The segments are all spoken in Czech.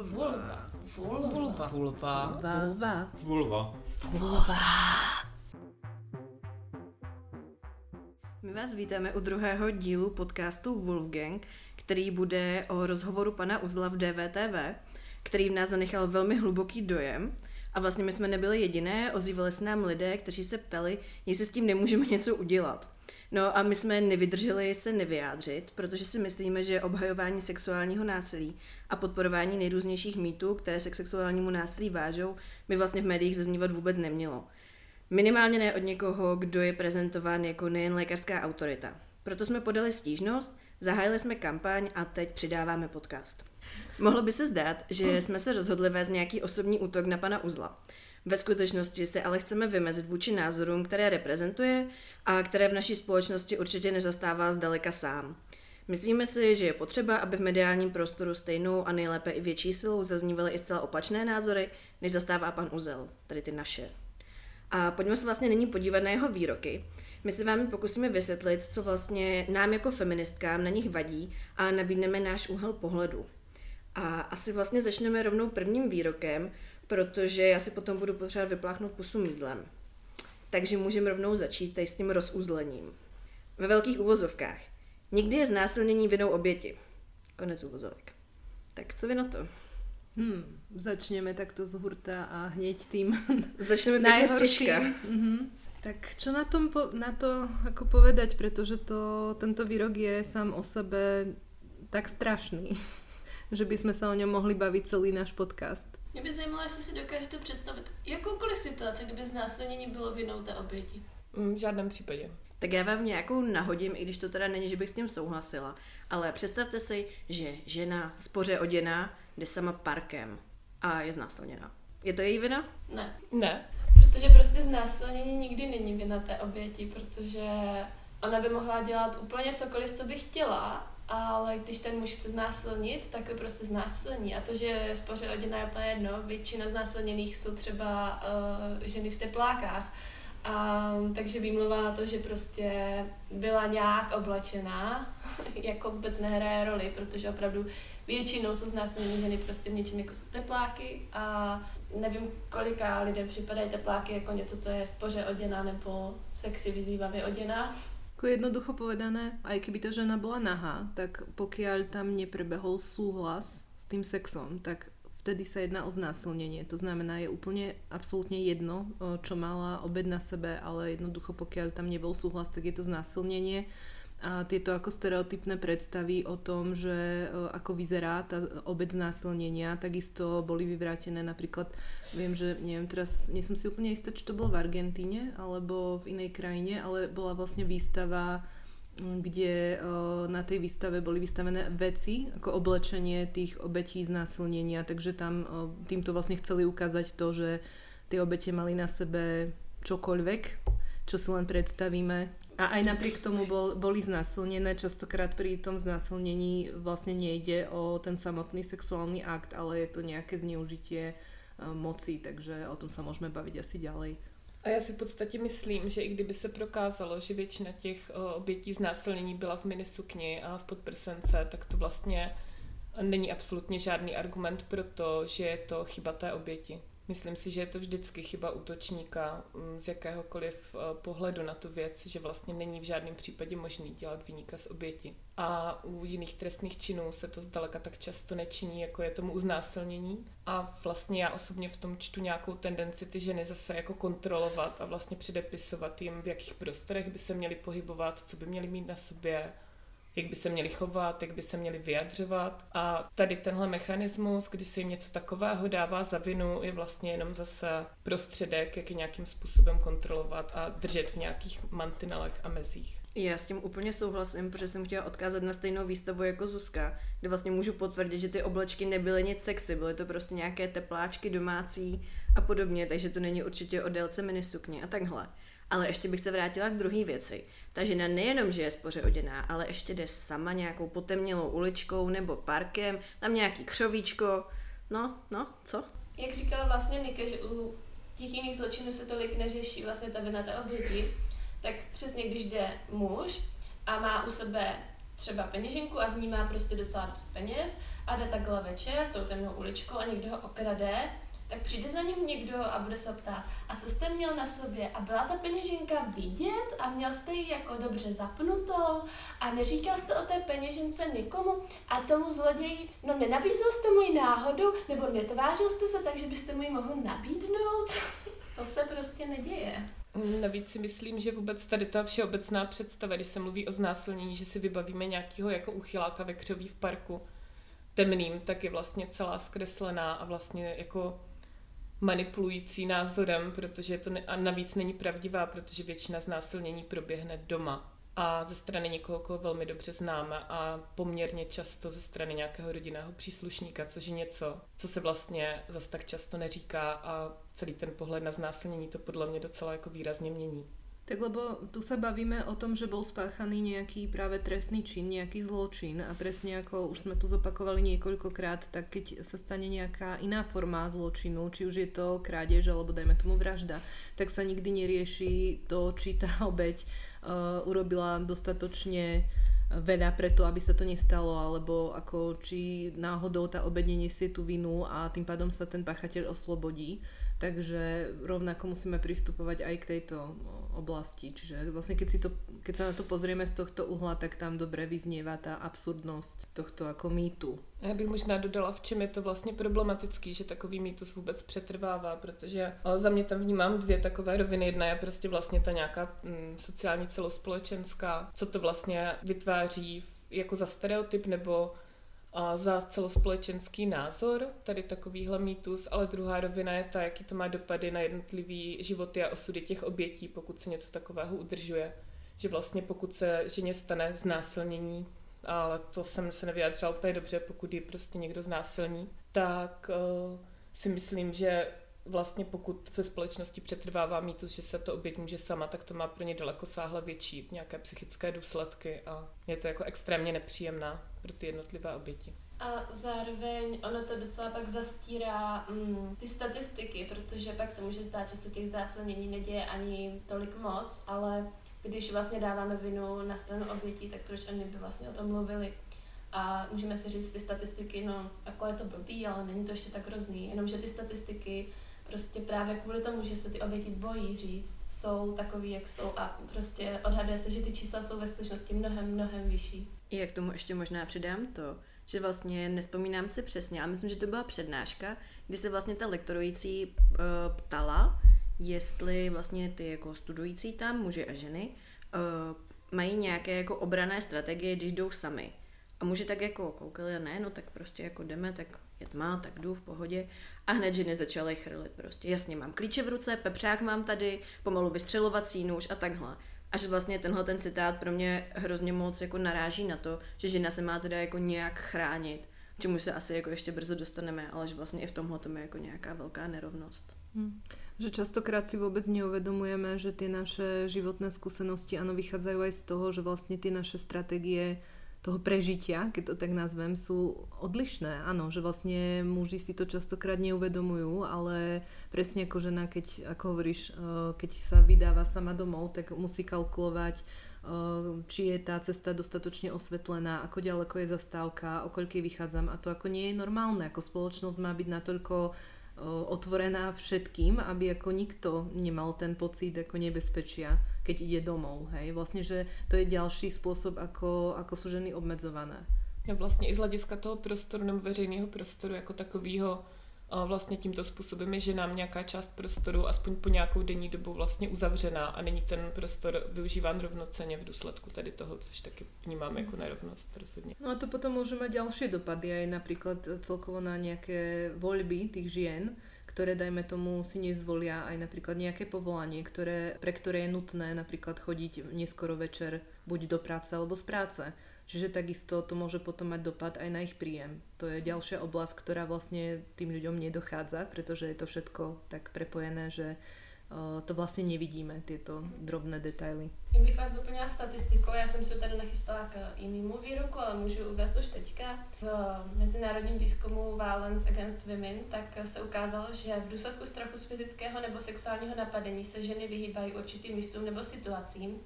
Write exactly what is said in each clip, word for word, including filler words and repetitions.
Vulva. Vulva. Vulva. Vulva. Vulva. Vulva. My vás vítáme u druhého dílu podcastu Wolfgang, který bude o rozhovoru pana Uzla v D V T V, který v nás zanechal velmi hluboký dojem. A vlastně my jsme nebyli jediné, ozývali se nám lidé, kteří se ptali, jestli s tím nemůžeme něco udělat. No a my jsme nevydrželi se nevyjádřit, protože si myslíme, že obhajování sexuálního násilí a podporování nejrůznějších mýtů, které se k sexuálnímu násilí vážou, by vlastně v médiích zaznívat vůbec nemělo. Minimálně ne od někoho, kdo je prezentován jako nejen lékařská autorita. Proto jsme podali stížnost, zahájili jsme kampaň a teď přidáváme podcast. Mohlo by se zdát, že jsme se rozhodli vést nějaký osobní útok na pana Uzla. Ve skutečnosti se ale chceme vymezit vůči názorům, které reprezentuje a které v naší společnosti určitě nezastává zdaleka sám. Myslíme si, že je potřeba, aby v mediálním prostoru stejnou a nejlépe i větší silou zaznívaly i zcela opačné názory, než zastává pan Uzel, tedy ty naše. A pojďme se vlastně nyní podívat na jeho výroky. My se vám pokusíme vysvětlit, co vlastně nám jako feministkám na nich vadí a nabídneme náš úhel pohledu. A asi vlastně začneme rovnou prvním výrokem, protože já si potom budu potřebovat vypláchnout pusu mýdlem. Takže můžeme rovnou začít tady s tím rozuzlením. Ve velkých uvozovkách. Nikdy je znásilnění vinou oběti. Konec uvozovek. Tak co vy na to? Hmm, začněme takto z hurta a hněď tým začneme pěkně z těžka. Mm-hmm. Tak čo na, tom po, na to ako povedať, pretože to, tento výrok je sám o sebe tak strašný, že by sme sa o ňom mohli baviť celý náš podcast. Mě by zajímalo, jestli si dokážete představit jakoukoliv situaci, kdyby znásilnění bylo vinou té oběti. V žádném případě. Tak já vám nějakou nahodím, i když to teda není, že bych s tím souhlasila. Ale představte si, že žena spoře oděná jde sama parkem a je znásilněná. Je to její vina? Ne. Ne. Protože prostě znásilnění nikdy není vina té oběti, protože ona by mohla dělat úplně cokoliv, co by chtěla, ale když ten muž chce znásilnit, tak je prostě znásilní. A to, že spoře oděná je úplně jedno, většina znásilněných jsou třeba uh, ženy v teplákách. A, takže výmluva na to, že prostě byla nějak oblačená, jako vůbec nehraje roli, protože opravdu většinou jsou znásilněné ženy prostě v něčem, jako jsou tepláky, a nevím, kolika lidem připadají tepláky jako něco, co je spoře oděná nebo sexy vyzývavě oděná. Jednoducho povedané, aj keby ta žena bola nahá, tak pokiaľ tam neprebehol súhlas s tým sexom, tak vtedy sa jedná o znásilnenie. To znamená, je úplne absolútne jedno, čo mala obed na sebe, ale jednoducho pokiaľ tam nebol súhlas, tak je to znásilnenie. A tieto ako stereotypné predstavy o tom, že ako vyzerá tá obec znásilnenia, takisto boli vyvrátené napríklad, viem, že neviem, teraz nie som si úplne istá, či to bolo v Argentíne alebo v inej krajine, ale bola vlastne výstava, kde na tej výstave boli vystavené veci, ako oblečenie tých obetí znásilnenia, takže tam týmto vlastne chceli ukázať to, že tie obete mali na sebe čokoľvek, čo si len predstavíme. A aj napriek tomu bol, boli znásilnené, častokrát pri tom znásilnení vlastne nejde o ten samotný sexuálny akt, ale je to nejaké zneužitie moci, takže o tom sa môžeme baviť asi ďalej. A já si v podstatě myslím, že i kdyby se prokázalo, že většina těch obětí znásilnění byla v minisukni a v podprsence, tak to vlastně není absolutně žádný argument pro to, že je to chyba té oběti. Myslím si, že je to vždycky chyba útočníka z jakéhokoliv pohledu na tu věc, že vlastně není v žádném případě možný dělat viníka z oběti. A u jiných trestných činů se to zdaleka tak často nečiní, jako je tomu znásilnění. A vlastně já osobně v tom čtu nějakou tendenci ty ženy zase jako kontrolovat a vlastně předepisovat jim, v jakých prostorech by se měly pohybovat, co by měly mít na sobě, jak by se měli chovat, jak by se měli vyjadřovat. A tady tenhle mechanismus, kdy se jim něco takového dává za vinu, je vlastně jenom zase prostředek, jak je nějakým způsobem kontrolovat a držet v nějakých mantinelech a mezích. Já s tím úplně souhlasím, protože jsem chtěla odkázat na stejnou výstavu jako Zuzka, kde vlastně můžu potvrdit, že ty oblečky nebyly nic sexy, byly to prostě nějaké tepláčky domácí a podobně, takže to není určitě o délce minisukně a takhle. Ale ještě bych se vrátila k druhé věci. Ta žena nejenom, že je spoře oděná, ale ještě jde sama nějakou potemnělou uličkou nebo parkem, tam nějaký křovíčko. No, no, co? Jak říkala vlastně Nika, že u těch jiných zločinů se tolik neřeší vlastně ta vina té oběti, tak přesně když jde muž a má u sebe třeba peněženku a v ní má prostě docela dost peněz a jde takhle večer tou temnou uličkou a někdo ho okrade, tak přijde za ním někdo a bude se ptát, a co jste měl na sobě? A byla ta peněženka vidět? A měl jste ji jako dobře zapnutou? A neříkal jste o té peněžence nikomu? A tomu zloději, no nenabízel jste mu ji náhodou? Nebo netvářil jste se tak, že byste mu ji mohl nabídnout? To se prostě neděje. Navíc si myslím, že vůbec tady ta všeobecná představa, když se mluví o znásilnění, že si vybavíme nějakého jako uchyláka ve křoví v parku temným, tak je vlastně celá zkreslená a vlastně jako manipulující názorem, protože to ne, a navíc není pravdivá, protože většina znásilnění proběhne doma a ze strany někoho, koho velmi dobře známe a poměrně často ze strany nějakého rodinného příslušníka, což je něco, co se vlastně zas tak často neříká a celý ten pohled na znásilnění to podle mě docela jako výrazně mění. Tak lebo tu sa bavíme o tom, že bol spáchaný nejaký práve trestný čin, nejaký zločin a presne ako už sme tu zopakovali niekoľkokrát, tak keď sa stane nejaká iná forma zločinu, či už je to krádež alebo dajme tomu vražda, tak sa nikdy nerieši to, či tá obeť uh, urobila dostatočne veľa preto, aby sa to nestalo, alebo ako či náhodou tá obeť nenesie tú vinu a tým pádom sa ten páchateľ oslobodí. Takže rovnako musíme pristupovať aj k tejto oblasti. Čiže vlastne keď, si to, keď sa na to pozrieme z tohto uhla, tak tam dobre vyznieva tá absurdnosť tohto ako mýtu. Já bych možná dodala, v čem je to vlastně problematický, že takový mýtus vůbec přetrvává, protože za mě tam vnímám dvě takové roviny. Jedna je prostě vlastně ta nějaká mm, sociální celospolečenská, co to vlastně vytváří jako za stereotyp nebo a za celospolečenský názor, tady takovýhle mýtus, ale druhá rovina je ta, jaký to má dopady na jednotlivý životy a osudy těch obětí, pokud se něco takového udržuje. Že vlastně pokud se ženě stane znásilnění, ale to jsem se nevyjádřila úplně dobře, pokud ji prostě někdo znásilní, tak uh, si myslím, že vlastně pokud ve společnosti přetrvává mýtus, že se to oběť může sama, tak to má pro ně dalekosáhle větší nějaké psychické důsledky a je to jako extrémně nepříjemná pro ty jednotlivé oběti. A zároveň ono to docela pak zastírá mm, ty statistiky, protože pak se může zdát, že se těch znásilnění neděje ani tolik moc, ale když vlastně dáváme vinu na stranu obětí, tak proč oni by vlastně o tom mluvili? A můžeme si říct ty statistiky, no jako je to blbý, ale není to ještě tak hrozný, jenomže ty statistiky prostě právě kvůli tomu, že se ty oběti bojí říct, jsou takový, jak jsou a prostě odhaduje se, že ty čísla jsou ve skutečnosti mnohem, mnohem vyšší. Já k tomu ještě možná přidám to, že vlastně nespomínám si přesně, ale myslím, že to byla přednáška, kdy se vlastně ta lektorující uh, ptala, jestli vlastně ty jako studující tam, muži a ženy, uh, mají nějaké jako obranné strategie, když jdou sami. A muži tak jako koukali a ne, no tak prostě jako jdeme, tak je tma, tak jdu v pohodě. A hned ženy začaly chrlit prostě. Jasně, mám klíče v ruce, pepřák mám tady, pomalu vystřelovací nůž a takhle. A že vlastně tenhle ten citát pro mě hrozně moc jako naráží na to, že žena se má teda jako nějak chránit, čemu se asi jako ještě brzo dostaneme, ale že vlastně i v tomhle tomu je jako nějaká velká nerovnost. Hmm. Že častokrát si vôbec neuvedomujeme, že tie naše životné skúsenosti ano, vychádzajú aj z toho, že vlastne tie naše stratégie toho prežitia, keď to tak nazvem, sú odlišné. Áno, že vlastne muži si to častokrát neuvedomujú, ale presne ako žena, keď, ako hovoríš, keď sa vydáva sama domov, tak musí kalkulovať, či je tá cesta dostatočne osvetlená, ako ďaleko je zastávka, o koľkej vychádzam. A to ako nie je normálne, ako spoločnosť má byť natoľko otvorená všetkým, aby ako nikto nemal ten pocit ako nebezpečia, keď ide domov. Hej? Vlastne, že to je ďalší spôsob, ako, ako sú ženy obmedzované. Ja vlastne i z hlediska toho prostoru nebo veřejného prostoru jako takového vlastně tímto způsobem je, že nám nějaká část prostoru aspoň po nějakou denní dobu vlastně uzavřená a není ten prostor využíván rovnocenně v důsledku tady toho, což taky vnímáme jako nerovnost rozhodně. No a to potom může mít další dopady, aj například celkovo na nějaké voľby těch žien, ktoré, dajme tomu, si nezvolia aj napríklad nejaké povolanie, ktoré, pre ktoré je nutné napríklad chodiť neskoro večer buď do práce alebo z práce. Čiže takisto to môže potom mať dopad aj na ich príjem. To je ďalšia oblasť, ktorá vlastne tým ľuďom nedochádza, pretože je to všetko tak prepojené, že to vlastně nevidíme, tyto drobné detaily. Já bych vás doplnila statistikou, já jsem se tady nachystala k jinému výroku, ale můžu uvést už teďka. V mezinárodním výzkumu Violence Against Women tak se ukázalo, že v důsledku strachu z fyzického nebo sexuálního napadení se ženy vyhýbají určitým místům nebo situacím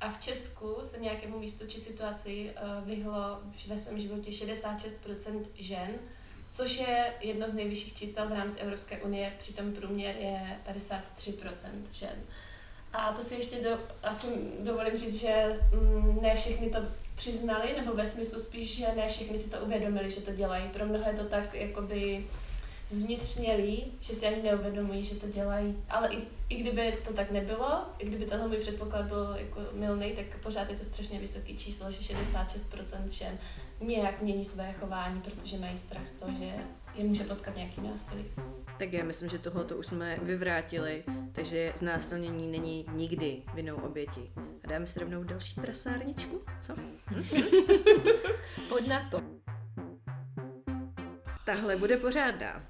A v Česku se nějakému místu či situaci vyhlo ve svém životě šedesát šest procent žen, což je jedno z nejvyšších čísel v rámci Evropské unie, přitom průměr je padesát tři procent žen. A to si ještě do, asi dovolím říct, že ne všechny to přiznali, nebo ve smyslu spíš, že ne všechny si to uvědomili, že to dělají. Pro mnoho je to tak jakoby zvnitřnělí, že si ani neuvědomují, že to dělají. Ale i, i kdyby to tak nebylo, i kdyby tenhle můj předpoklad byl jako mylný, tak pořád je to strašně vysoké číslo, že šedesát šest procent žen nějak mění své chování, protože mají strach z toho, že je může potkat nějaký násilí. Tak já myslím, že tohoto už jsme vyvrátili, takže znásilnění není nikdy vinou oběti. A dáme si rovnou další prasárničku, co? Hm? Pojď na to. Tahle bude pořádná.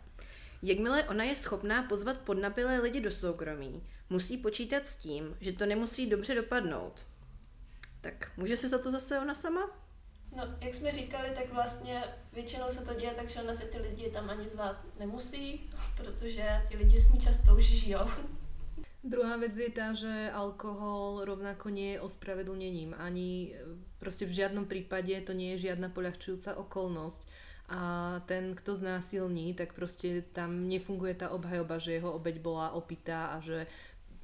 Jakmile ona je schopná pozvat podnapilé lidi do soukromí, musí počítat s tím, že to nemusí dobře dopadnout. Tak může se za to zase ona sama? No, jak jsme říkali, tak vlastně většinou se to děje, takže ona se ty lidi tam ani zvát nemusí, protože ty lidi s ní často už žijou. Druhá věc je ta, že alkohol rovnako nie je ospravedlněním. Ani prostě v žiadnom prípade to nie je žiadna poľahčujúca okolnosť. A ten, kto znásilní, tak prostě tam nefunguje ta obhajoba, že jeho obeť bola opitá a že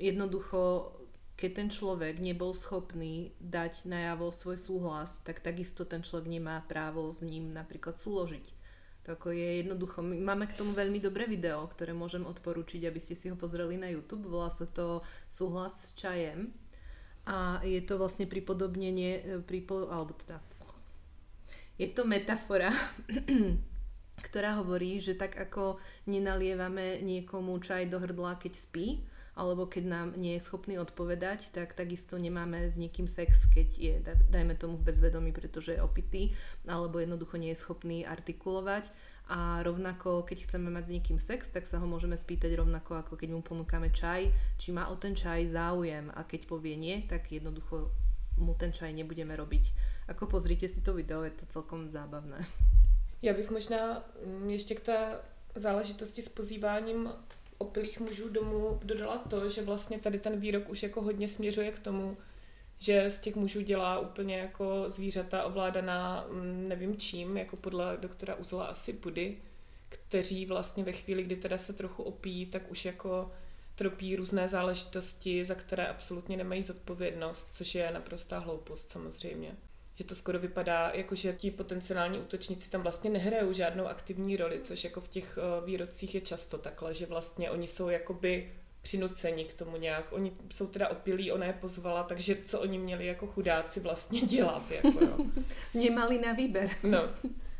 jednoducho, keď ten človek nebol schopný dať najavo svoj súhlas, tak takisto ten človek nemá právo s ním napríklad súložiť. To ako je jednoducho. My máme k tomu veľmi dobré video, ktoré môžem odporučiť, aby ste si ho pozreli na YouTube. Volá sa to Súhlas s čajem. A je to vlastne pripodobnenie, pripo, alebo teda, je to metafora, ktorá hovorí, že tak ako nenalievame niekomu čaj do hrdla, keď spí, alebo keď nám nie je schopný odpovedať, tak takisto nemáme s niekým sex, keď je, dajme tomu, v bezvedomí, pretože je opitý, alebo jednoducho nie je schopný artikulovať. A rovnako, keď chceme mať s niekým sex, tak sa ho môžeme spýtať rovnako, ako keď mu ponúkame čaj, či má o ten čaj záujem. A keď povie nie, tak jednoducho mu ten čaj nebudeme robiť. Ako pozrite si to video, je to celkom zábavné. Já bych možná ještě k té záležitosti s pozýváním opilých mužů domů dodala to, že vlastně tady ten výrok už jako hodně směřuje k tomu, že z těch mužů dělá úplně jako zvířata ovládaná nevím čím, jako podle doktora Uzla asi pudy, kteří vlastně ve chvíli, kdy teda se trochu opíjí, tak už jako tropí různé záležitosti, za které absolutně nemají zodpovědnost, což je naprostá hloupost samozřejmě. Že to skoro vypadá, jako že ti potenciální útočníci tam vlastně nehrajou žádnou aktivní roli, což jako v těch výrocích je často takhle, že vlastně oni jsou jakoby přinuceni k tomu nějak. Oni jsou teda opilí, ona je pozvala, takže co oni měli jako chudáci vlastně dělat. Jako, no. Nemali na výběr. No,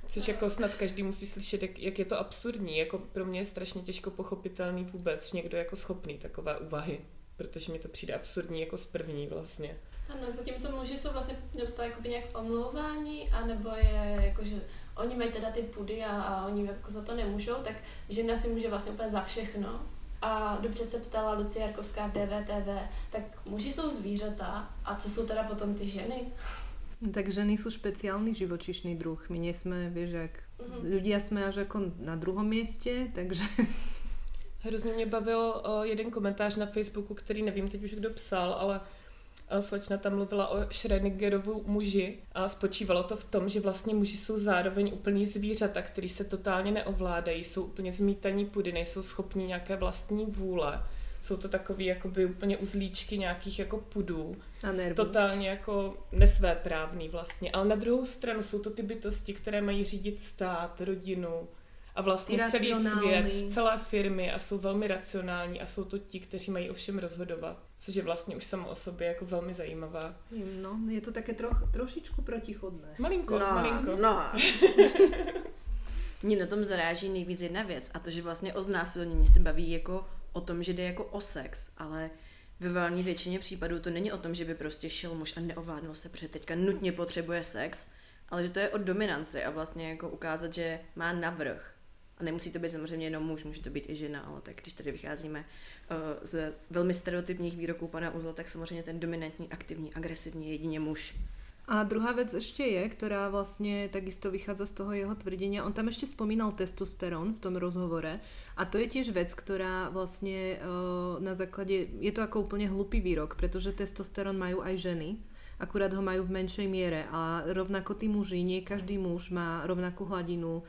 což jako snad každý musí slyšet, jak, jak je to absurdní. Jako pro mě je strašně těžko pochopitelný vůbec, že někdo je jako schopný takové úvahy, protože mi to přijde absurdní jako z první vlastně. Ano, zatímco muži jsou vlastně dostali nějak omlouváni, anebo je jako, že oni mají teda ty pudy a, a oni jako za to nemůžou, tak žena si může vlastně úplně za všechno. A dobře se ptala Lucie Jarkovská v D V T V, tak muži jsou zvířata a co jsou teda potom ty ženy? Tak ženy sú špeciálny živočíšny druh. My nie sme, vieš, jak mm-hmm. ľudia sme až ako na druhom mieste, takže... Hrozně mě bavil jeden komentář na Facebooku, který nevím teď už kdo psal, ale slečna tam mluvila o Schrödingerovu muži a spočívalo to v tom, že vlastně muži jsou zároveň úplní zvířata, který se totálně neovládají, jsou úplně zmítaní pudy, nejsou schopní nějaké vlastní vůle. Jsou to takový jakoby úplně uzlíčky nějakých jako pudů. A nervů. Totálně jako nesvéprávný vlastně. Ale na druhou stranu jsou to ty bytosti, které mají řídit stát, rodinu a vlastně celý svět, celé firmy a jsou velmi racionální a jsou to ti, kteří mají o všem rozhodovat. Což je vlastně už samo o sobě jako velmi zajímavá. No, je to také troch, trošičku protichodné. Malinko, no, malinko. No. Mě na tom zaráží nejvíc jedna věc a to, že vlastně o znásilnění se baví jako o tom, že jde jako o sex, ale ve valné většině případů to není o tom, že by prostě šel muž a neovládnul se, protože teďka nutně potřebuje sex, ale že to je o dominanci a vlastně jako ukázat, že má navrch. A nemusí to být samozřejmě jenom muž, může to být i žena, ale tak když tady vycházíme uh, z velmi stereotypních výroků pana Uzla, tak samozřejmě ten dominantní, aktivní, agresivní je jedině muž. A druhá věc ještě je, která vlastně takisto vychádza z toho jeho tvrdenia. On tam ještě spomínal testosterón v tom rozhovore a to je tiež vec, ktorá vlastně uh, na základe, je to ako úplne hlupý výrok, pretože testosterón majú aj ženy. akurát ho majú v menšej miere. A rovnako tí muži, nie každý muž má rovnakú hladinu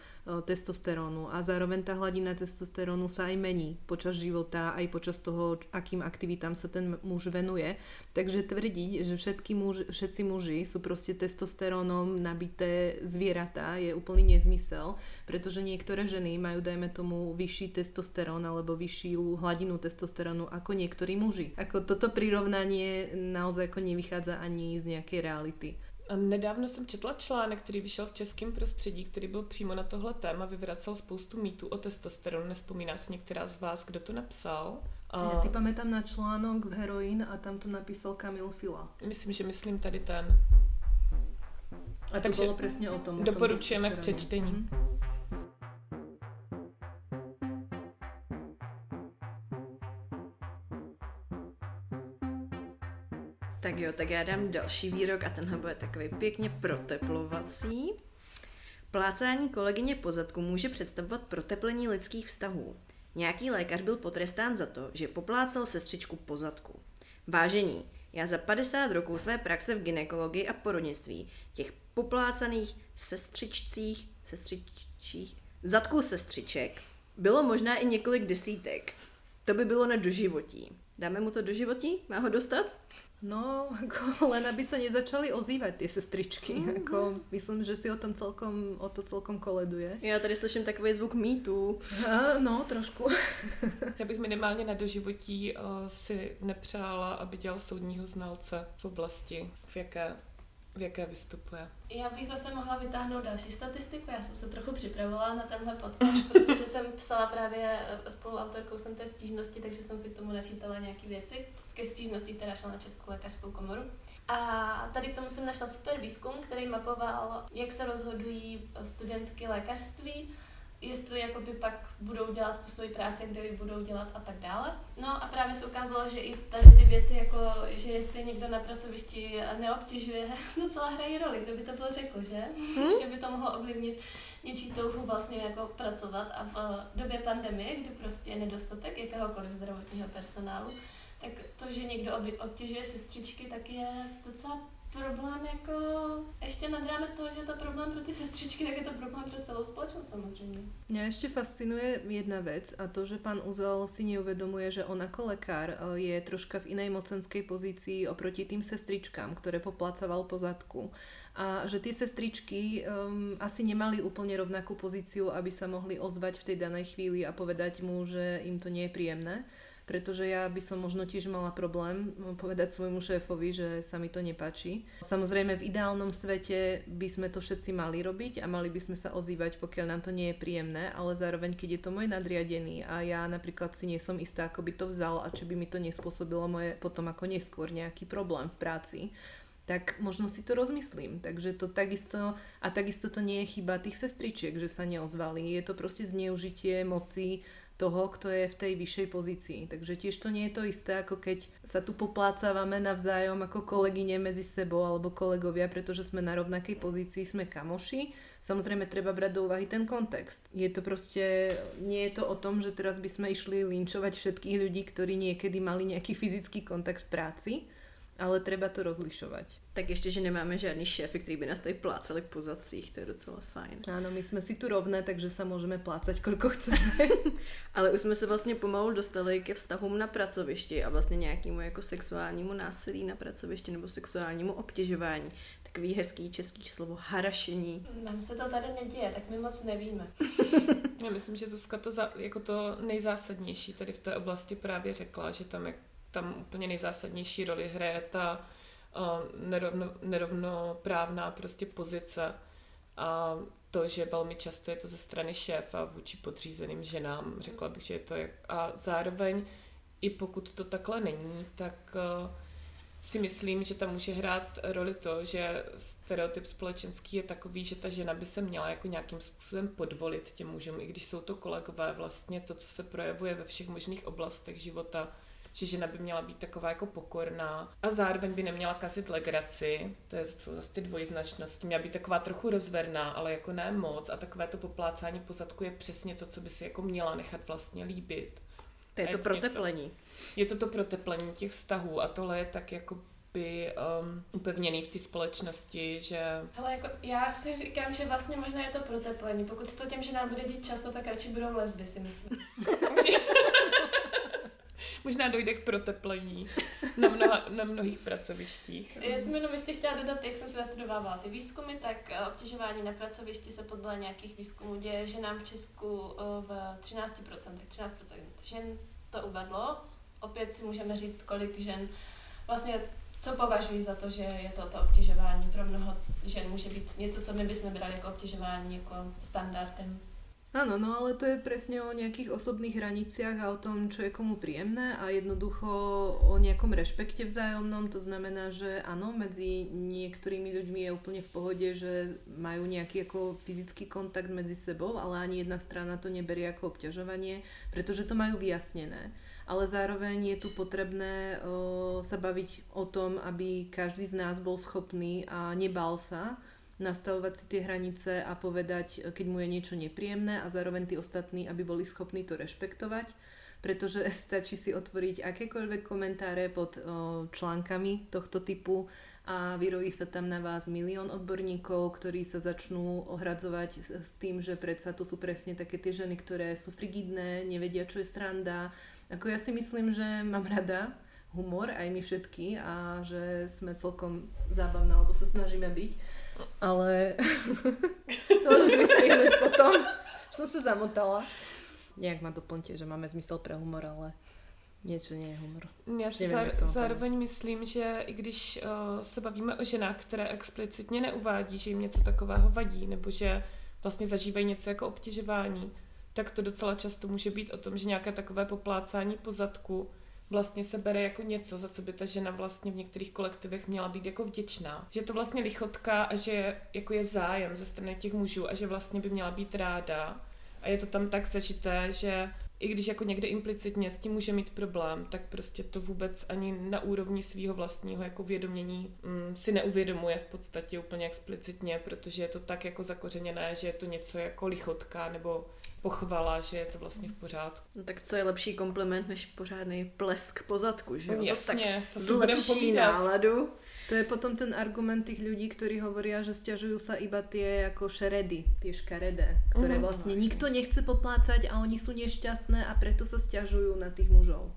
testosterónu a zároveň tá hladina testosterónu sa aj mení počas života, aj počas toho, akým aktivitám sa ten muž venuje. Takže tvrdiť, že všetky muži, všetci muži sú proste testosterónom nabité zvieratá, je úplný nezmysel, pretože niektoré ženy majú, dajme tomu, vyšší testosterón alebo vyššiu hladinu testosterónu ako niektorí muži. Ako toto prirovnanie naozaj ako nevychádza ani z nějaké reality. A nedávno jsem četla článek, který vyšel v českém prostředí, který byl přímo na tohle téma, vyvracel spoustu mýtů o testosteronu. Nespomíná si některá z vás, kdo to napsal? A... Já si pamätám na článok v Heroin a tam to napísal Kamil Fila. Myslím, že myslím tady ten. A to takže bylo přesně o tom. Doporučujeme k přečtení. Mm-hmm. Tak jo, tak já dám další výrok a tenhle bude takový pěkně proteplovací. Plácání kolegyně po zadku může představovat proteplení lidských vztahů. Nějaký lékař byl potrestán za to, že poplácal sestřičku po zadku. Vážení, já za padesát roků své praxe v gynekologii a porodnictví těch poplácaných sestřičcích, sestřičích, zadků sestřiček bylo možná i několik desítek. To by bylo na doživotí. Dáme mu to doživotí? Má ho dostat? No, ako len aby sa nezačali ozývať tie sestričky. Mm-hmm. Ako, myslím, že si o tom celkom, o to celkom koleduje. Já tady slyším takový zvuk mýtu. No, trošku. Já bych minimálně na doživotí o, si nepřála, aby dělal soudního znalce v oblasti, v jaké, v jaké vystupuje. Já bych zase mohla vytáhnout další statistiku. Já jsem se trochu připravovala na tenhle podcast, protože jsem psala právě spoluautorkou jsem té stížnosti, takže jsem si k tomu načítala nějaké věci ke stížnosti, která šla na Českou lékařskou komoru. A tady k tomu jsem našla super výzkum, který mapoval, jak se rozhodují studentky lékařství, jestli jakoby pak budou dělat tu svoji práci, kde ji budou dělat a tak dále. No a právě se ukázalo, že i tady ty věci, jako, že jestli někdo na pracovišti neobtěžuje, docela hrají roli, kdo by to byl řekl, že? Hmm? Že by to mohlo ovlivnit něčí touhu vlastně jako pracovat a v době pandemie, kdy prostě je nedostatek jakéhokoliv zdravotního personálu, tak to, že někdo obtěžuje sestřičky, tak je docela problém jako, ještě nad rámec toho, že je to problém pro ty sestřičky, tak je to problém pro celou společnost samozřejmě. Mě ještě fascinuje jedna věc a to, že pan Uzel si neuvědomuje, že on jako lékař je troška v jiné mocenské pozici oproti tým sestričkám, které poplacoval po zadku. A že tie sestričky um, asi nemali úplne rovnakú pozíciu, aby sa mohli ozvať v tej danej chvíli a povedať mu, že im to nie je príjemné. Pretože ja by som možno tiež mala problém povedať svojmu šéfovi, že sa mi to nepáči. Samozrejme v ideálnom svete by sme to všetci mali robiť a mali by sme sa ozývať, pokiaľ nám to nie je príjemné, ale zároveň keď je to môj nadriadený a ja napríklad si nie som istá, ako by to vzal a či by mi to nespôsobilo moje potom ako neskôr nejaký problém v práci, tak možno si to rozmyslím. Takže to takisto, a takisto to nie je chyba tých sestričiek, že sa neozvali. Je to proste zneužitie moci toho, kto je v tej vyššej pozícii. Takže tiež to nie je to isté, ako keď sa tu poplácávame navzájom ako kolegyne medzi sebou alebo kolegovia, pretože sme na rovnakej pozícii, sme kamoši. Samozrejme treba brať do úvahy ten kontext. Je to proste, nie je to o tom, že teraz by sme išli linčovať všetkých ľudí, ktorí niekedy mali nejaký fyzický kontakt v práci, ale treba to rozlišovat. Tak ještě, že nemáme žádný šéfy, který by nás tady plácali po zadcích, to je docela fajn. Ano, my jsme si tu rovné, takže se můžeme plácat, koliko chceme. Ale už jsme se vlastně pomalu dostali ke vztahům na pracovišti a vlastně nějakému jako sexuálnímu násilí na pracovišti nebo sexuálnímu obtěžování. Takový hezký český slovo harašení. Nám se to tady neděje, tak my moc nevíme. Já myslím, že Zuzka to za, jako to nejzásadnější tady v té oblasti právě řekla, že tam je tam úplně nejzásadnější roli hraje ta uh, nerovno, nerovnoprávná prostě pozice a to, že velmi často je to ze strany šéfa vůči podřízeným ženám, řekla bych, že je to jak... A zároveň, i pokud to takhle není, tak uh, si myslím, že tam může hrát roli to, že stereotyp společenský je takový, že ta žena by se měla jako nějakým způsobem podvolit těm mužům, i když jsou to kolegové, vlastně to, co se projevuje ve všech možných oblastech života, že žena by měla být taková jako pokorná a zároveň by neměla kazit legraci, to je zase ty dvojznačnosti, měla být taková trochu rozverná, ale jako ne moc a takové to poplácání po zadku je přesně to, co by si jako měla nechat vlastně líbit. To je to proteplení. Je to to proteplení těch vztahů a tohle je tak jako jakoby um, upevněný v té společnosti, že... Hele, jako já si říkám, že vlastně možná je to proteplení. Pokud se to těm, že nám bude dít často, tak radši budou lesby, si myslím. Možná dojde k proteplení na, mnoha, na mnohých pracovištích. Já jsem jenom ještě chtěla dodat, jak jsem se nastudovávala ty výzkumy, tak obtěžování na pracovišti se podle nějakých výzkumů děje, že nám v Česku v třináct procent, třináct procent žen to uvedlo. Opět si můžeme říct, kolik žen, vlastně co považují za to, že je to to obtěžování. Pro mnoho žen může být něco, co my bychom brali jako obtěžování, jako standardem. Áno, no ale to je presne o nejakých osobných hraniciach a o tom, čo je komu príjemné a jednoducho o nejakom rešpekte vzájomnom. To znamená, že áno, medzi niektorými ľuďmi je úplne v pohode, že majú nejaký ako fyzický kontakt medzi sebou, ale ani jedna strana to neberie ako obťažovanie, pretože to majú vyjasnené. Ale zároveň je tu potrebné o, sa baviť o tom, aby každý z nás bol schopný a nebál sa nastavovať si tie hranice a povedať, keď mu je niečo nepríjemné a zároveň tí ostatní, aby boli schopní to rešpektovať, pretože stačí si otvoriť akékoľvek komentáre pod článkami tohto typu a vyrojí sa tam na vás milión odborníkov, ktorí sa začnú ohradzovať s tým, že predsa to sú presne také tie ženy, ktoré sú frigidné, nevedia, čo je sranda. Ako ja si myslím, že mám rada humor, aj my všetky, a že sme celkom zábavná, alebo sa snažíme byť. Ale to už vystrihnúť potom, že som sa zamotala. Nejak ma doplňte, že máme zmysel pre humor, ale niečo nie je humor. Já si nevím, zá, zároveň panu. myslím, že i když uh, se bavíme o ženách, které explicitně neuvádí, že jim něco takového vadí, nebo že vlastně zažívají něco jako obtěžování, tak to docela často může být o tom, že nějaké takové poplácání po zadku vlastně se bere jako něco, za co by ta žena vlastně v některých kolektivech měla být jako vděčná. Že to vlastně lichotka a že jako je zájem ze strany těch mužů a že vlastně by měla být ráda. A je to tam tak zažité, že i když jako někde implicitně s tím může mít problém, tak prostě to vůbec ani na úrovni svého vlastního jako vědomění mm, si neuvědomuje v podstatě úplně explicitně, protože je to tak jako zakořeněné, že je to něco jako lichotka nebo pochvala, že je to vlastně v pořádku. No tak co je lepší kompliment než pořádný plesk po zadku, že jo? Jasně, to tak co si budeme povídat. Náladu. To je potom ten argument tých ľudí, ktorí hovoria, že sťažujú sa iba tie ako šeredy, tie škaredé, ktoré vlastne nikto nechce poplácať a oni sú nešťastné a preto sa sťažujú na tých mužov.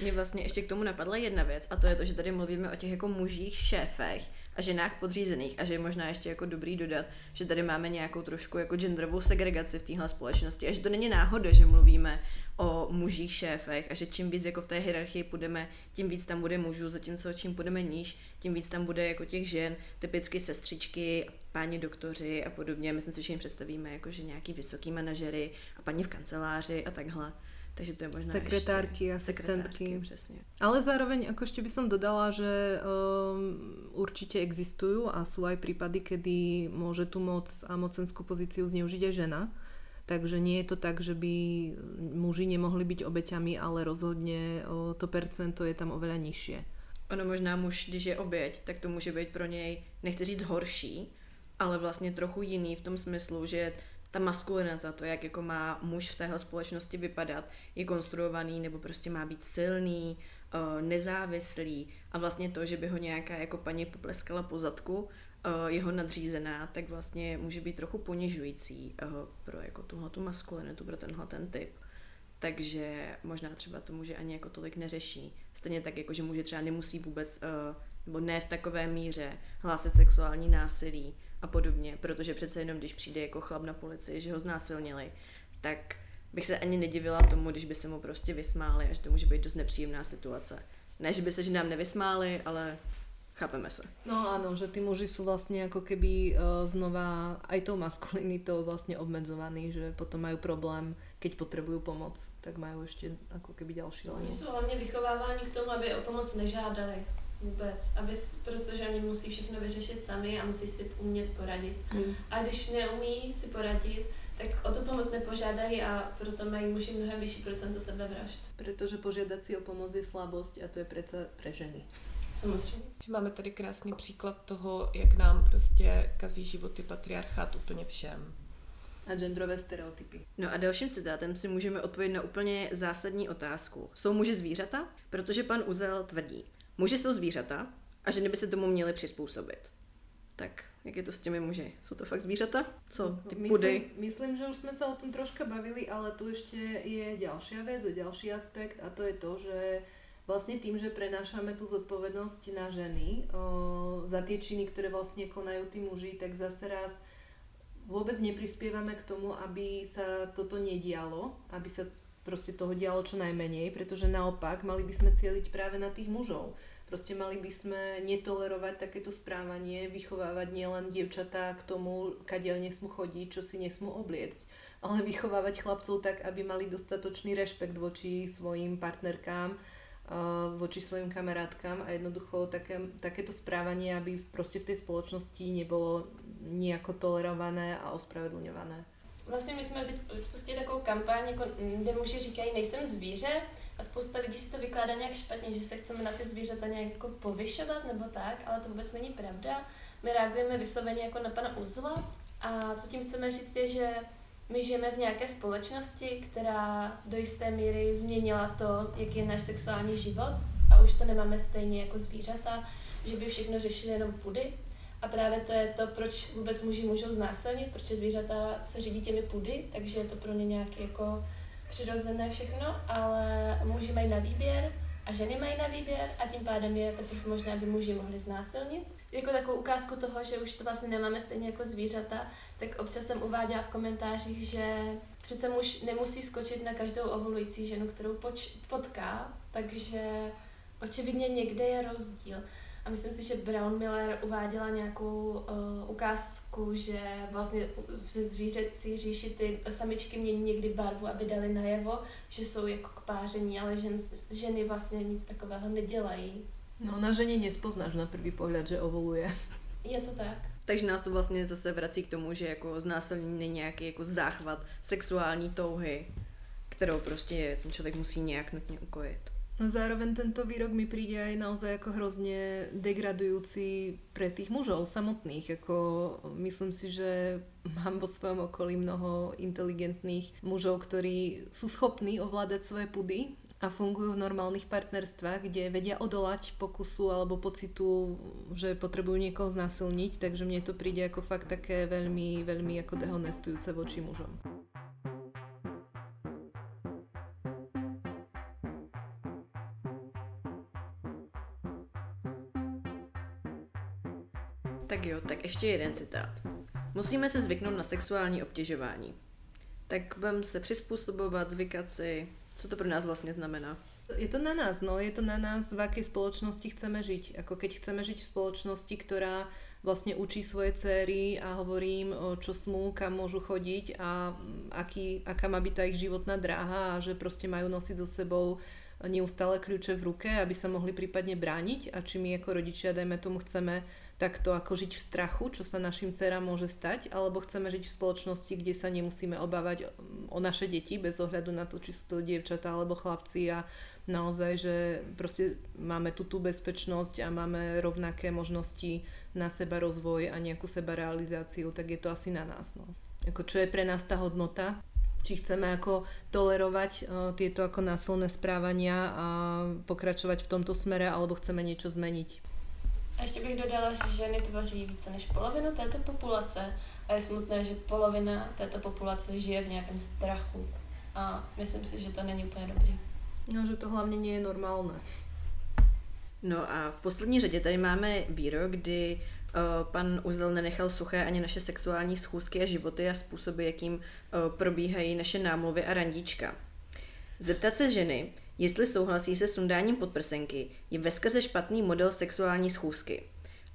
Mně vlastně ještě k tomu napadla jedna věc a to je to, že tady mluvíme o těch jako mužích šéfech a ženách podřízených a že je možná ještě jako dobrý dodat, že tady máme nějakou trošku jako genderovou segregaci v téhle společnosti a že to není náhoda, že mluvíme o mužích šéfech a že čím víc jako v té hierarchii půjdeme, tím víc tam bude mužů, zatímco čím půjdeme níž, tím víc tam bude jako těch žen, typicky sestřičky, páni doktoři a podobně. My si všichni představíme jako že nějaký vysoký manažery a paní v kanceláři a takhle. Takže to je možná sekretárky, ešte, asistentky. Sekretárky, ale zároveň ako ešte by som dodala, že um, určite existujú a sú aj prípady, kedy môže tú moc a mocenskú pozíciu zneužiť aj žena. Takže nie je to tak, že by muži nemohli byť obeťami, ale rozhodne o, to percento je tam oveľa nižšie. Ono možná muž, když je oběť, tak to může být pro něj, nechci říct horší, ale vlastně trochu jiný v tom smyslu, že ta maskulinita, to, jak jako má muž v téhle společnosti vypadat, je konstruovaný nebo prostě má být silný, nezávislý a vlastně to, že by ho nějaká jako paní popleskala po zadku, jeho nadřízená, tak vlastně může být trochu ponižující pro jako tuhletu maskulinitu, pro tenhle ten typ. Takže možná třeba to muže ani jako tolik neřeší. Stejně tak, jako že muže třeba nemusí vůbec, nebo ne v takové míře hlásit sexuální násilí a podobně, protože přece jenom, když přijde jako chlap na policii, že ho znásilnili, tak bych se ani nedivila tomu, když by se mu prostě vysmáli, až to může být dost nepříjemná situace. Ne, že by se ženám nevysmáli, ale chápeme se. No ano, že ty muži jsou vlastně jako keby znova aj tou maskulinitou vlastně obmedzovaní, že potom mají problém, keď potřebují pomoc, tak mají ještě jako keby další lani. Oni jsou hlavně vychováváni k tomu, aby o pomoc nežádali. Vůbec, aby, protože oni musí všechno vyřešit sami a musí si umět poradit. Mm. A když neumí si poradit, tak o tu pomoc nepožádají a proto mají muži mnohem vyšší procento sebevražd. Protože požádat si o pomoc je slabost a to je přece pro ženy. Samozřejmě. Máme tady krásný příklad toho, jak nám prostě kazí životy patriarchát úplně všem. A genderové stereotypy. No a dalším citátem si můžeme odpovědět na úplně zásadní otázku. Jsou muži zvířata? Protože pan Uzel tvrdí: muži jsou zvířata, a ženy by se tomu měly přizpůsobit. Tak jak je to s těmi muži? Jsou to fakt zvířata? Co? Ty pudy? Myslím, myslím, že už jsme se o tom troška bavili, ale tu ještě je další věc, další aspekt, a to je to, že vlastně tím, že prenášame tu zodpovědnost na ženy o, za ty činy, které vlastně konají ty muži, tak zase raz vůbec neprispievame k tomu, aby sa toto nedialo, aby sa proste toho dialo čo najmenej, pretože naopak mali by sme cieliť práve na tých mužov. Proste mali by sme netolerovať takéto správanie, vychovávať nielen dievčatá k tomu, kadiaľ nesmú chodiť, čo si nesmú obliecť, ale vychovávať chlapcov tak, aby mali dostatočný rešpekt voči svojim partnerkám, voči svojim kamarátkám, a jednoducho také, takéto správanie, aby proste v tej spoločnosti nebolo nějako tolerované a ospravedlňované. Vlastně my jsme teď spustili takovou kampaň, jako, kde muži říkají, nejsem zvíře, a spousta lidí si to vykládá nějak špatně, že se chceme na ty zvířata nějak jako povyšovat nebo tak, ale to vůbec není pravda. My reagujeme vysloveně jako na pana Uzla, a co tím chceme říct je, že my žijeme v nějaké společnosti, která do jisté míry změnila to, jak je náš sexuální život, a už to nemáme stejně jako zvířata, že by všechno řešili jenom pudy. A právě to je to, proč vůbec muži můžou znásilnit, protože zvířata se řídí těmi pudy, takže je to pro ně nějaké jako přirozené všechno, ale muži mají na výběr a ženy mají na výběr, a tím pádem je teprve možná, aby muži mohli znásilnit. Jako takovou ukázku toho, že už to vlastně nemáme stejně jako zvířata, tak občas jsem uváděla v komentářích, že přece muž nemusí skočit na každou ovulující ženu, kterou poč- potká, takže očividně někde je rozdíl. A myslím si, že Brown Miller uváděla nějakou uh, ukázku, že vlastně ze zvířecí říši ty samičky mění někdy barvu, aby dali najevo, že jsou jako k páření, ale žen, ženy vlastně nic takového nedělají. No, na ženě nespoznáš na první pohled, že ovuluje. Je to tak. Takže nás to vlastně zase vrací k tomu, že jako znásilnění není nějaký jako záchvat sexuální touhy, kterou prostě ten člověk musí nějak nutně ukojit. A zároveň tento výrok mi príde aj naozaj ako hrozne degradujúci pre tých mužov samotných. Ako, myslím si, že mám vo svojom okolí mnoho inteligentných mužov, ktorí sú schopní ovládať svoje pudy a fungujú v normálnych partnerstvách, kde vedia odolať pokusu alebo pocitu, že potrebujú niekoho znásilniť. Takže mne to príde ako fakt také veľmi, veľmi ako dehonestujúce voči mužom. Tak jo, tak ještě jeden citát. Musíme se zvyknout na sexuální obtěžování. Tak budeme se přizpůsobovat, zvykat si. Co to pro nás vlastně znamená? Je to na nás, no. Je to na nás, v jaké spoločnosti chceme žiť. Ako keď chceme žiť v spoločnosti, ktorá vlastne učí svoje céry a hovorí im, čo smú, kam môžu chodiť a aký, aká má byť tá ich životná dráha, a že proste majú nosiť so sebou neustále kľúče v ruke, aby sa mohli prípadne brániť. A či my ako rodičia, dajme tomu, chceme takto ako žiť v strachu, čo sa našim dcerám môže stať, alebo chceme žiť v spoločnosti, kde sa nemusíme obávať o naše deti, bez ohľadu na to, či sú to dievčatá alebo chlapci, a naozaj, že proste máme tu tú bezpečnosť a máme rovnaké možnosti na seba rozvoj a nejakú sebarealizáciu, tak je to asi na nás. No. Ako, čo je pre nás tá hodnota? Či chceme ako tolerovať uh, tieto ako násilné správania a pokračovať v tomto smere, alebo chceme niečo zmeniť? A ještě bych dodala, že ženy tvoří více než polovinu této populace, a je smutné, že polovina této populace žije v nějakém strachu, a myslím si, že to není úplně dobrý. No, že to hlavně není normálné. No a v poslední řadě tady máme výrok, kdy uh, pan Uzel nenechal suché ani naše sexuální schůzky a životy a způsoby, jakým uh, probíhají naše námluvy a randíčka. Zeptat se ženy, jestli souhlasí se sundáním podprsenky, je veskrze špatný model sexuální schůzky.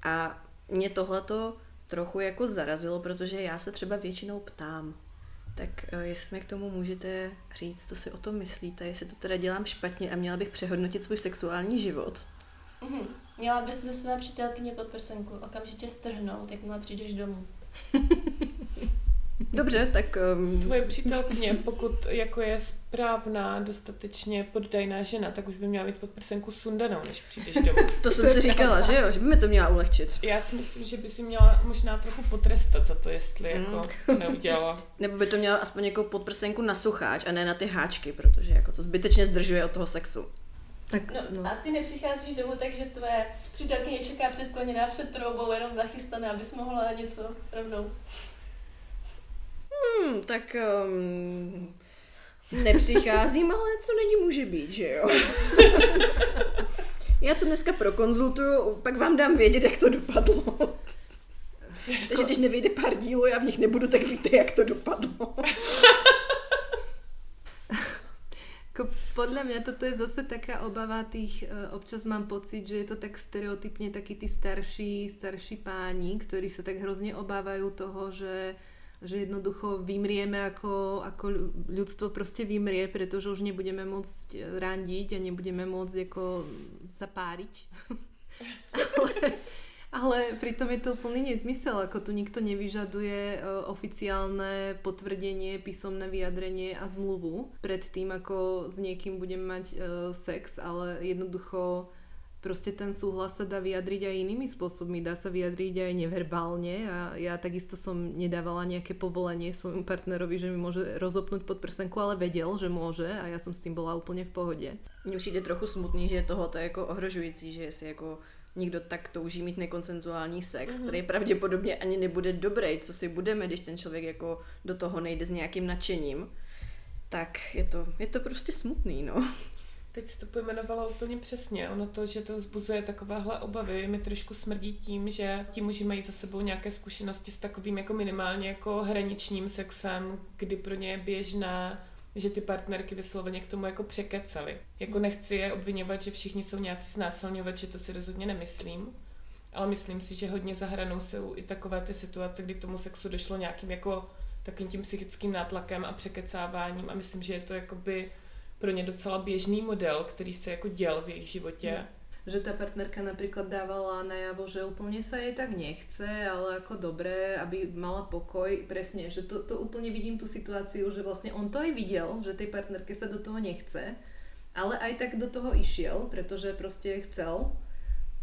A mě tohleto trochu jako zarazilo, protože já se třeba většinou ptám. Tak jestli mi k tomu můžete říct, co si o tom myslíte, jestli to teda dělám špatně a měla bych přehodnotit svůj sexuální život. Mm-hmm. Měla bys ze své přítelkyně podprsenku okamžitě strhnout, jakmile přijdeš domů. Dobře, tak... Um... Tvoje přítelkyně, pokud jako je správná, dostatečně poddajná žena, tak už by měla mít podprsenku sundanou, než přijdeš domů. To jsem si říkala, že jo, že by mi to měla ulehčit. Já si myslím, že by si měla možná trochu potrestat za to, jestli mm. jako to neudělala. Nebo by to měla aspoň jako podprsenku na sucháč a ne na ty háčky, protože jako to zbytečně zdržuje od toho sexu. Tak, no, no. A ty nepřicházíš domů, takže tvoje přítelkyně čeká předkloněná před troubou, jenom nachystaná, abys mohla něco rovnou. Hmm, tak um, nepřicházím, ale co není, může být, že jo? Já to dneska prokonzultuju, pak vám dám vědět, jak to dopadlo. Takže když nevyjde pár dílů, já v nich nebudu, tak víte, jak to dopadlo. Podle mňa toto je zase taká obava tých, občas mám pocit, že je to tak stereotypne takí tí starší, starší páni, ktorí sa tak hrozne obávajú toho, že, že jednoducho vymrieme ako, ako ľudstvo proste vymrie, pretože už nebudeme môcť randiť a nebudeme môcť ako sa páriť. Ale, ale pritom je to úplný nezmysel, ako tu nikto nevyžaduje oficiálne potvrdenie, písomné vyjadrenie a zmluvu pred tým, ako s niekým budem mať sex, ale jednoducho proste ten súhlas sa dá vyjadriť aj inými spôsobmi, dá sa vyjadriť aj neverbálne a ja takisto som nedávala nejaké povolenie svojmu partnerovi, že mi môže rozopnúť podprsenku, ale vedel, že môže a ja som s tým bola úplne v pohode. Mne už je trochu smutný, že je tohoto jako ohrožující, že si jako někdo tak touží mít nekonsenzuální sex, který pravděpodobně ani nebude dobrý, co si budeme, když ten člověk jako do toho nejde s nějakým nadšením, tak je to, je to prostě smutný, no. Teď jsi to pojmenovala úplně přesně, ono to, že to vzbuzuje takovéhle obavy, mi trošku smrdí tím, že ti muži mají za sebou nějaké zkušenosti s takovým jako minimálně jako hraničním sexem, kdy pro ně je běžná, že ty partnerky vysloveně k tomu jako překecali. Jako nechci je obviňovat, že všichni jsou nějací znásilňovači, to si rozhodně nemyslím, ale myslím si, že hodně za hranou jsou i takové ty situace, kdy k tomu sexu došlo nějakým jako takým tím psychickým nátlakem a překecáváním a myslím, že je to jakoby pro ně docela běžný model, který se jako děl v jejich životě. Že ta partnerka například dávala najavo, že úplně se jej tak nechce, ale jako dobré, aby mala pokoj, přesně, že to, to úplně vidím tu situaci, že vlastně on to i viděl, že tej partnerke se do toho nechce, ale aj tak do toho išiel, protože prostě chcel.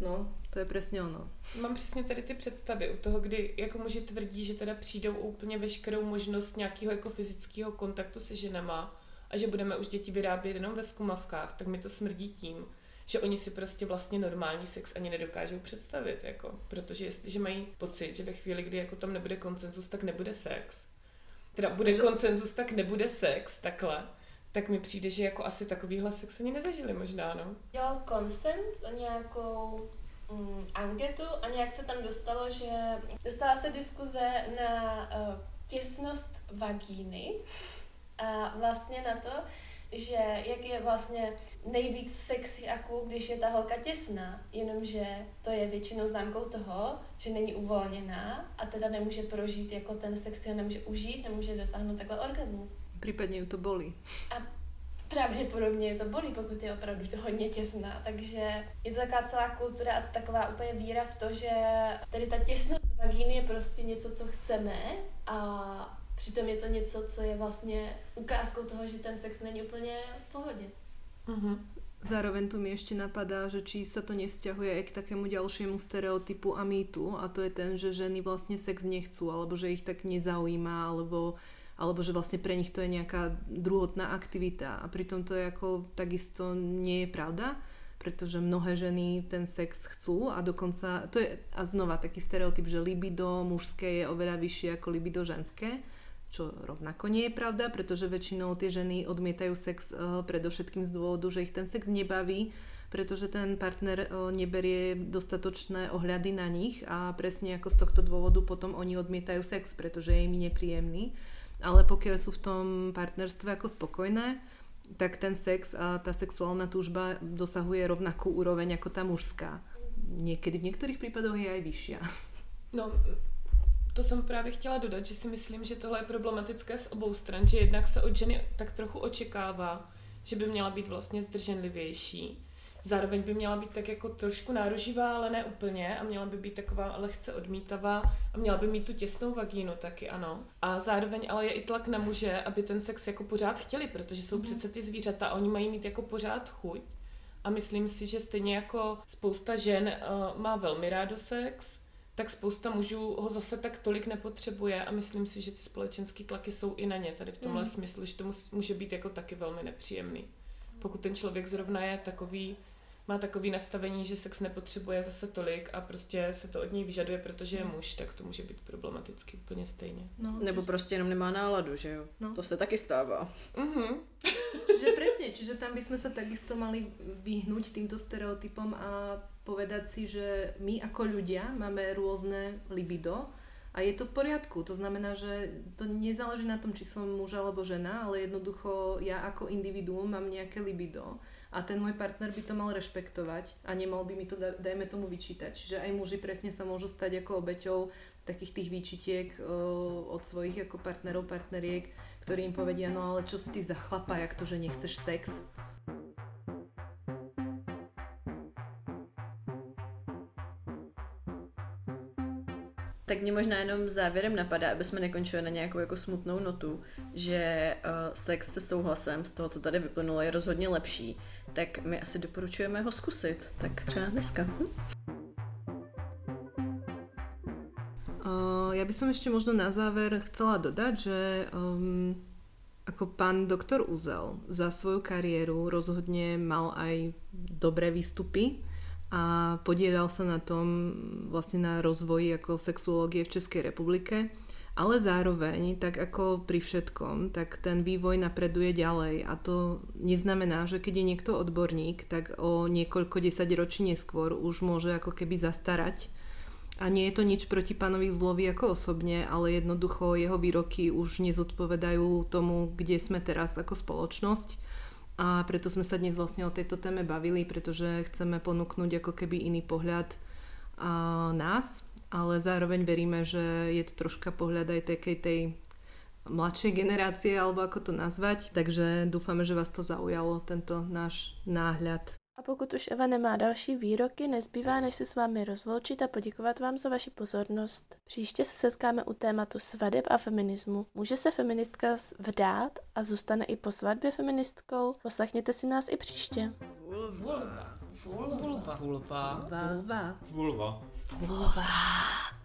No, to je přesně ono. Mám přesně tady ty představy u toho, kdy jako muži tvrdí, že teda přijdou úplně veškerou možnost nějakého jako fyzického kontaktu se ženama a že budeme už děti vyrábět jenom ve skumavkách, tak mi to smrdí tím, že oni si prostě vlastně normální sex ani nedokážou představit, jako, protože jestliže mají pocit, že ve chvíli, kdy jako tam nebude konsenzus, tak nebude sex, teda bude konsenzus, tak nebude sex, takhle, tak mi přijde, že jako asi takovýhle sex ani nezažili možná, no. Dělal Consent nějakou mm, anketu a nějak se tam dostalo, že dostala se diskuze na uh, těsnost vagíny a vlastně na to, že jak je vlastně nejvíc sexy a cool, když je ta holka těsná, jenomže to je většinou známkou toho, že není uvolněná a teda nemůže prožít jako ten sex, nemůže užít, nemůže dosáhnout takhle orgazmu. Případně ju to bolí. A pravděpodobně ju to bolí, pokud je opravdu to hodně těsná, takže je to taková celá kultura a taková úplně víra v to, že tady ta těsnost vagíny je prostě něco, co chceme a přitom je to něco, co je vlastně ukázkou toho, že ten sex není úplně v pohodě. Uh-huh. Zároveň tu mi ještě napadá, že či se to nevzťahuje i k takému dalšímu stereotypu a mýtu, a to je ten, že ženy vlastně sex nechcú, alebo že ich tak nezaujíma, alebo, alebo že vlastně pre nich to je nějaká druhotná aktivita. A pritom to je jako takisto nie je pravda, protože mnohé ženy ten sex chcú a dokonca, to je a znova taký stereotyp, že libido mužské je oveľa vyššie ako libido ženské, čo rovnako nie je pravda, pretože väčšinou tie ženy odmietajú sex uh, predovšetkým z dôvodu, že ich ten sex nebaví, pretože ten partner uh, neberie dostatočné ohľady na nich a presne ako z tohto dôvodu potom oni odmietajú sex, pretože je im nepríjemný. Ale pokiaľ sú v tom partnerstve ako spokojné, tak ten sex a tá sexuálna túžba dosahuje rovnakú úroveň ako tá mužská. Niekedy v niektorých prípadoch je aj vyššia. No, to jsem právě chtěla dodat, že si myslím, že tohle je problematické z obou stran, že jednak se od ženy tak trochu očekává, že by měla být vlastně zdrženlivější. Zároveň by měla být tak jako trošku náruživá, ale ne úplně a měla by být taková lehce odmítavá a měla by mít tu těsnou vagínu taky, ano. A zároveň ale je i tlak na muže, aby ten sex jako pořád chtěli, protože jsou mm. přece ty zvířata a oni mají mít jako pořád chuť. A myslím si, že stejně jako spousta žen uh, má velmi rádo sex, tak spousta mužů ho zase tak tolik nepotřebuje a myslím si, že ty společenské tlaky jsou i na ně tady v tomhle mm. smyslu, že to může být jako taky velmi nepříjemný. pokud ten člověk zrovna je takový, má takový nastavení, že sex nepotřebuje zase tolik a prostě se to od něj vyžaduje, protože je muž, tak to může být problematicky úplně stejně. No. Nebo prostě jenom nemá náladu, že jo? No. To se taky stává. Mhm. Čiže presne, čiže tam by sme sa takisto mali vyhnúť týmto stereotypom a povedať si, že my ako ľudia máme rôzne libido a je to v poriadku. To znamená, že to nezáleží na tom, či som muž alebo žena, ale jednoducho ja ako individuum mám nejaké libido a ten môj partner by to mal rešpektovať a nemal by mi to, dajme tomu, vyčítať. Čiže aj muži presne sa môžu stať ako obeťou takých tých výčitiek od svojich ako partnerov, partneriek, ktorí im povedia, no ale čo si ty za chlapa, jak to, že nechceš sex? Tak mě možná jenom závěrem napadá, aby jsme nekončili na nějakou jako smutnou notu, že sex se souhlasem z toho, co tady vyplynulo, je rozhodně lepší. Tak my asi doporučujeme ho zkusit, tak třeba dneska. Ja by som ešte možno na záver chcela dodať, že um, ako pán doktor Uzel za svoju kariéru rozhodne mal aj dobré výstupy a podieľal sa na tom vlastne na rozvoji ako sexuológie v Českej republike, ale zároveň, tak ako pri všetkom, tak ten vývoj napreduje ďalej a to neznamená, že keď je niekto odborník, tak o niekoľko desaťročí neskôr už môže ako keby zastarať. A nie je to nič proti pánovi Uzlovi ako osobne, ale jednoducho jeho výroky už nezodpovedajú tomu, kde sme teraz ako spoločnosť. A preto sme sa dnes vlastne o tejto téme bavili, pretože chceme ponúknuť ako keby iný pohľad a nás, ale zároveň veríme, že je to troška pohľad aj takej tej mladšej generácie, alebo ako to nazvať. Takže dúfame, že vás to zaujalo, tento náš náhľad. A pokud už Eva nemá další výroky, nezbývá, než se s vámi rozloučit a poděkovat vám za vaši pozornost. Příště se setkáme u tématu svateb a feminismu. Může se feministka vdát a zůstane i po svatbě feministkou? Poslechněte si nás i příště. Vulva. Vulva. Vulva. Vulva. Vulva. Vulva. Vulva.